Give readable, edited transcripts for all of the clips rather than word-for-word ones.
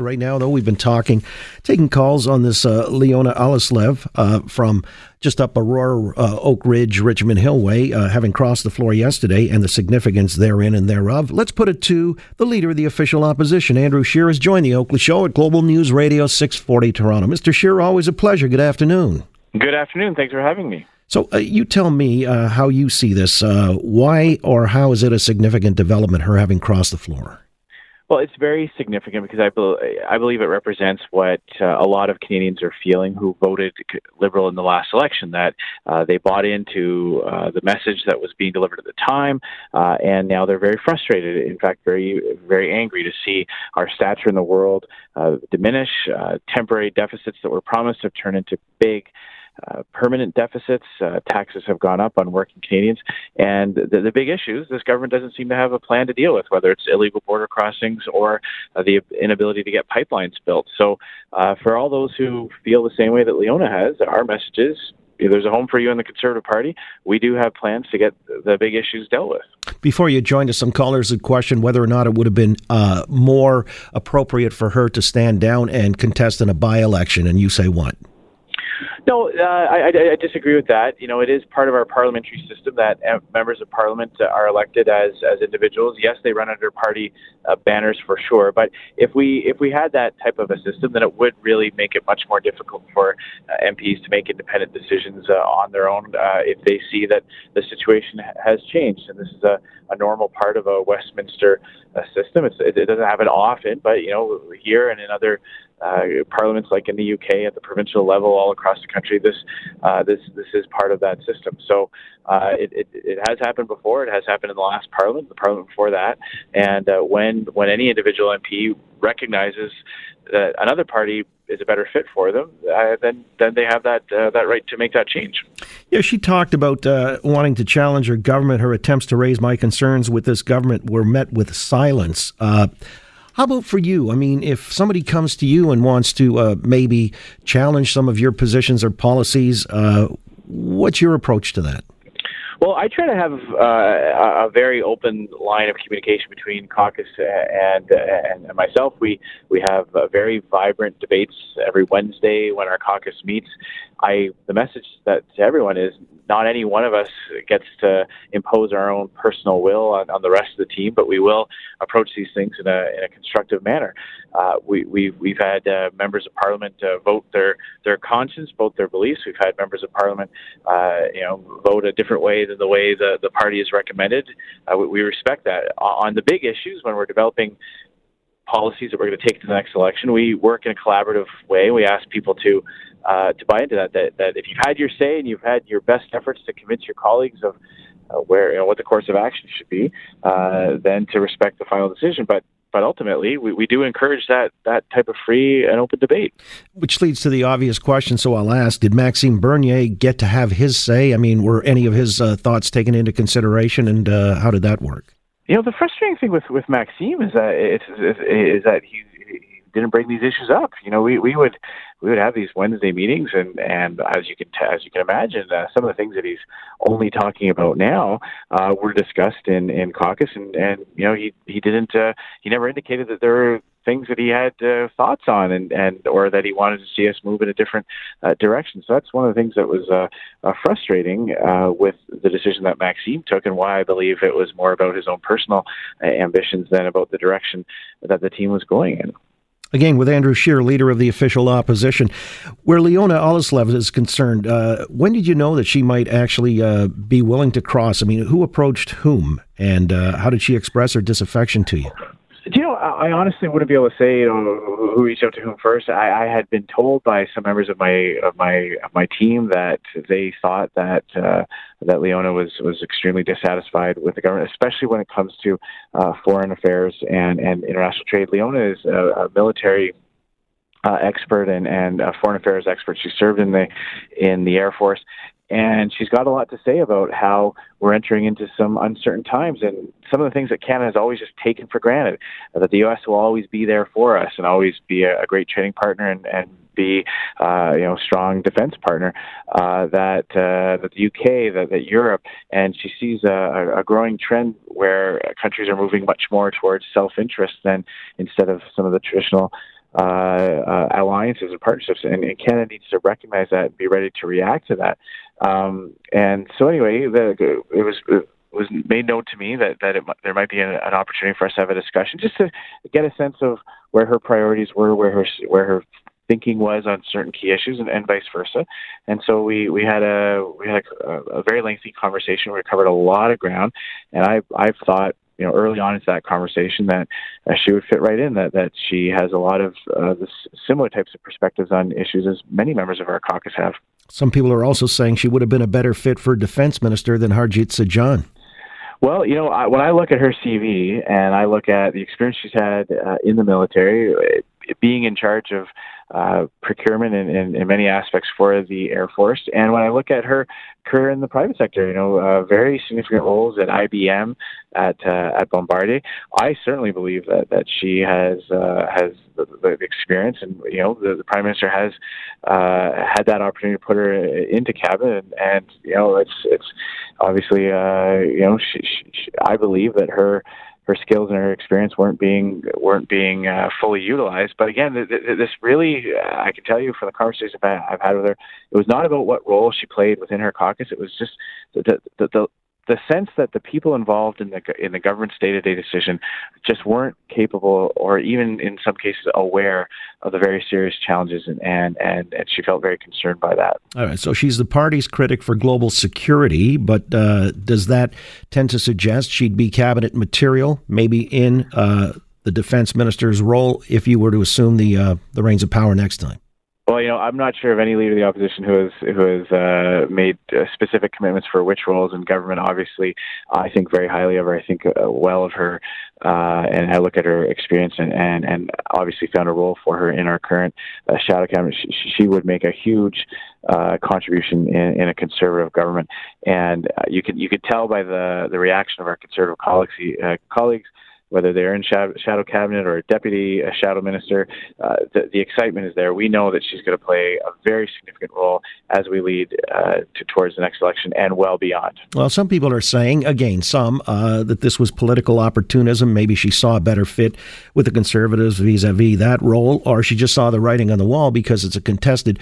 Right now, though, we've been taking calls on this Leona Alleslev from just up Aurora, Oak Ridge, Richmond Hill way, having crossed the floor yesterday and the significance therein and thereof. Let's put it to the leader of the official opposition. Andrew Scheer has joined the Oakley Show at Global News Radio 640 Toronto. Mr. Scheer, always a pleasure. Good afternoon. Good afternoon. Thanks for having me. So you tell me how you see this. Why or how is it a significant development, her having crossed the floor? Well, it's very significant because I believe it represents what a lot of Canadians are feeling who voted Liberal in the last election, that they bought into the message that was being delivered at the time, and now they're very frustrated, in fact, very, very angry to see our stature in the world diminish. Temporary deficits that were promised have turned into big permanent deficits. Taxes have gone up on working Canadians. And the big issues, this government doesn't seem to have a plan to deal with, whether it's illegal border crossings or the inability to get pipelines built. So for all those who feel the same way that Leona has, our message is, there's a home for you in the Conservative Party. We do have plans to get the big issues dealt with. Before you joined us, some callers had questioned whether or not it would have been more appropriate for her to stand down and contest in a by-election. And you say what? No, I disagree with that. You know, it is part of our parliamentary system that members of parliament are elected as individuals. Yes, they run under party banners for sure, but if we had that type of a system, then it would really make it much more difficult for MPs to make independent decisions on their own if they see that the situation has changed. And this is a normal part of a Westminster system. It doesn't happen often, but you know, here and in other parliaments like in the UK at the provincial level, all across the country, this is part of that system. So it has happened before. It has happened in the last parliament, the parliament before that. And when any individual MP recognizes that another party is a better fit for them, then they have that right to make that change. Yeah, she talked about wanting to challenge her government. Her attempts to raise my concerns with this government were met with silence. How about for you? I mean, if somebody comes to you and wants to maybe challenge some of your positions or policies, what's your approach to that? Well, I try to have a very open line of communication between caucus and myself. We have very vibrant debates every Wednesday when our caucus meets. The message that to everyone is not any one of us gets to impose our own personal will on the rest of the team, but we will approach these things in a constructive manner. We've had members of parliament vote their conscience, vote their beliefs. We've had members of parliament vote a different way than the way the party is recommended. We respect that. On the big issues, when we're developing policies that we're going to take to the next election, we work in a collaborative way. We ask people to buy into that if you've had your say and you've had your best efforts to convince your colleagues of what the course of action should be, then to respect the final decision. But ultimately, we do encourage that type of free and open debate. Which leads to the obvious question, so I'll ask, did Maxime Bernier get to have his say? I mean, were any of his thoughts taken into consideration, and how did that work? You know, the frustrating thing with Maxime is that he didn't bring these issues up. You know, we would have these Wednesday meetings, and as you can imagine, some of the things that he's only talking about now were discussed in caucus, and you know he never indicated that there were things that he had thoughts on and or that he wanted to see us move in a different direction. So that's one of the things that was frustrating with the decision that Maxime took, and why I believe it was more about his own personal ambitions than about the direction that the team was going in. Again, with Andrew Scheer, leader of the official opposition. Where Leona Alleslev is concerned, when did you know that she might actually be willing to cross? I mean, who approached whom, and how did she express her disaffection to you? Do you know, I honestly wouldn't be able to say who reached out to whom first. I had been told by some members of my team that they thought that Leona was extremely dissatisfied with the government, especially when it comes to foreign affairs and international trade. Leona is a military expert and a foreign affairs expert. She served in the Air Force. And she's got a lot to say about how we're entering into some uncertain times and some of the things that Canada has always just taken for granted, that the U.S. will always be there for us and always be a great trading partner and be strong defense partner, that the UK, that Europe, and she sees a growing trend where countries are moving much more towards self-interest than instead of some of the traditional alliances and partnerships, and Canada needs to recognize that and be ready to react to that. And so anyway, it was made known to me that there might be an opportunity for us to have a discussion, just to get a sense of where her priorities were, where her thinking was on certain key issues, and vice versa. And so we had a very lengthy conversation. We covered a lot of ground, and I've thought, you know, early on into that conversation that she would fit right in, that she has a lot of the similar types of perspectives on issues as many members of our caucus have. Some people are also saying she would have been a better fit for defense minister than Harjit Sajjan. Well, you know, when I look at her CV and I look at the experience she's had in the military, being in charge of procurement in many aspects for the Air Force, and when I look at her career in the private sector, you know, very significant roles at IBM, at Bombardier, I certainly believe that she has the experience, and you know, the Prime Minister has had that opportunity to put her into cabinet, and you know, it's obviously you know, she, I believe that her skills and her experience weren't being fully utilized. But again, this really, I can tell you from the conversations I've had with her, it was not about what role she played within her caucus. It was just the sense that the people involved in the government's day-to-day decision just weren't capable, or even in some cases aware, of the very serious challenges, and she felt very concerned by that. All right, so she's the party's critic for global security, but does that tend to suggest she'd be cabinet material, maybe in the defense minister's role, if you were to assume the reins of power next time? Well, you know, I'm not sure of any leader of the opposition who has made specific commitments for which roles in government. Obviously, I think very highly of her. I think well of her, and I look at her experience and obviously found a role for her in our current shadow cabinet. She would make a huge contribution in a conservative government, and you could tell by the reaction of our conservative colleagues. Whether they're in shadow cabinet or a deputy shadow minister, the excitement is there. We know that she's going to play a very significant role as we lead towards the next election and well beyond. Well, some people are saying, again, that this was political opportunism. Maybe she saw a better fit with the Conservatives vis-a-vis that role, or she just saw the writing on the wall because it's a contested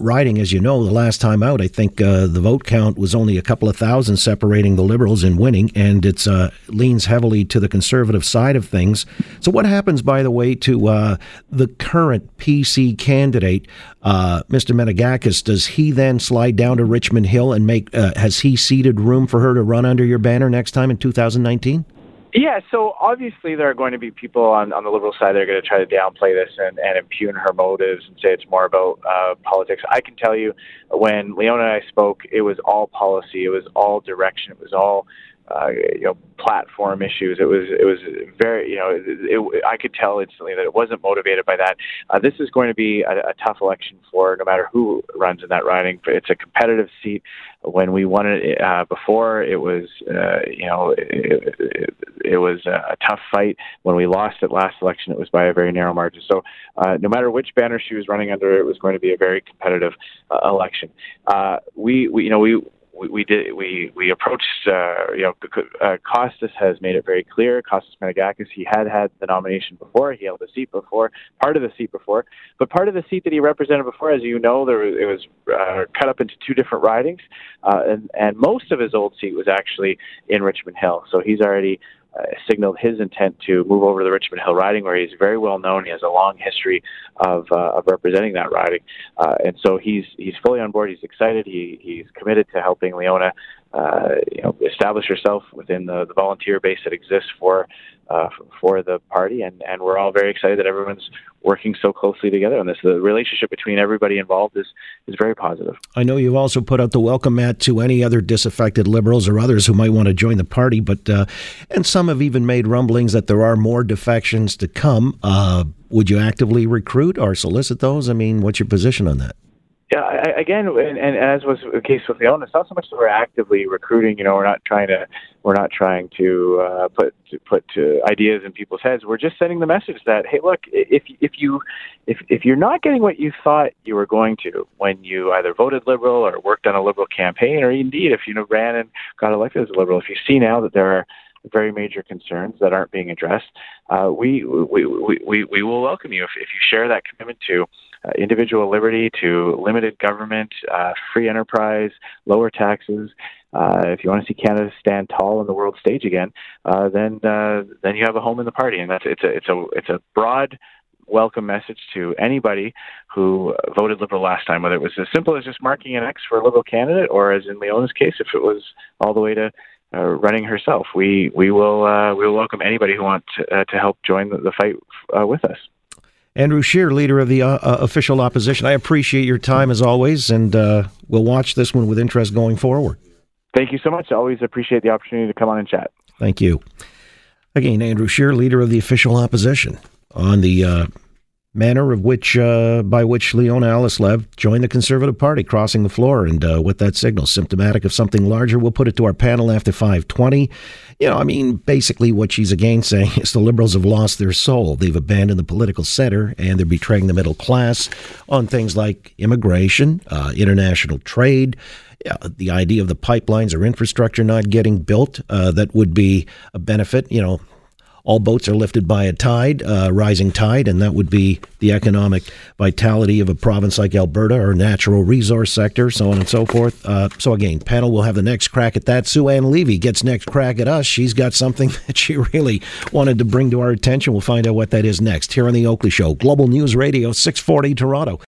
riding. As you know, the last time out, I think the vote count was only a couple of thousand separating the Liberals in winning, and it leans heavily to the Conservatives side of things. So what happens, by the way, to the current PC candidate, Mr. Menegakis? Does he then slide down to Richmond Hill and make? Has he ceded room for her to run under your banner next time in 2019? Yeah, so obviously there are going to be people on the Liberal side that are going to try to downplay this and impugn her motives and say it's more about politics. I can tell you when Leona and I spoke, it was all policy, it was all direction, it was all you know, platform issues. It was very, you know, I could tell instantly that it wasn't motivated by that. This is going to be a tough election for her, no matter who runs in that riding. It's a competitive seat. When we won it before, it was, you know, it was a tough fight. When we lost it last election, it was by a very narrow margin. So no matter which banner she was running under, it was going to be a very competitive election. We approached, you know, Costas has made it very clear. Costas Menegakis, he had the nomination before. He held the seat before, part of the seat before. But part of the seat that he represented before, as you know, it was cut up into two different ridings. And most of his old seat was actually in Richmond Hill. So he's already signaled his intent to move over to the Richmond Hill riding, where he's very well known. He has a long history of representing that riding, and so he's fully on board. He's excited. He's committed to helping Leona, you know, establish herself within the volunteer base that exists for the party, and we're all very excited that everyone's working so closely together on this. The relationship between everybody involved is very positive. I know you've also put out the welcome mat to any other disaffected Liberals or others who might want to join the party, but and some have even made rumblings that there are more defections to come. Would you actively recruit or solicit those? I mean, what's your position on that? Yeah, again, and as was the case with Leona, it's not so much that we're actively recruiting. You know, we're not trying to put ideas in people's heads. We're just sending the message that, hey, look, if you're not getting what you thought you were going to when you either voted Liberal or worked on a Liberal campaign, or indeed if you ran and got elected as a Liberal, if you see now that there are very major concerns that aren't being addressed, we will welcome you if you share that commitment to individual liberty, to limited government, free enterprise, lower taxes. If you want to see Canada stand tall on the world stage again, then you have a home in the party, and it's a broad welcome message to anybody who voted Liberal last time, whether it was as simple as just marking an X for Liberal candidate, or as in Leona's case, if it was all the way to running herself. We will welcome anybody who wants to help join the fight with us. Andrew Scheer, leader of the official opposition, I appreciate your time as always, and we'll watch this one with interest going forward. Thank you so much. I always appreciate the opportunity to come on and chat. Thank you. Again, Andrew Scheer, leader of the official opposition, on the manner of which by which Leona Alleslev joined the Conservative Party, crossing the floor, and with that signal, symptomatic of something larger. We'll put it to our panel after 5:20. You know, I mean, basically what she's again saying is the Liberals have lost their soul. They've abandoned the political center, and they're betraying the middle class on things like immigration, international trade, the idea of the pipelines or infrastructure not getting built that would be a benefit, you know. All boats are lifted by a tide, rising tide, and that would be the economic vitality of a province like Alberta or natural resource sector, so on and so forth. So again, panel will have the next crack at that. Sue Ann Levy gets next crack at us. She's got something that she really wanted to bring to our attention. We'll find out what that is next here on The Oakley Show, Global News Radio 640 Toronto.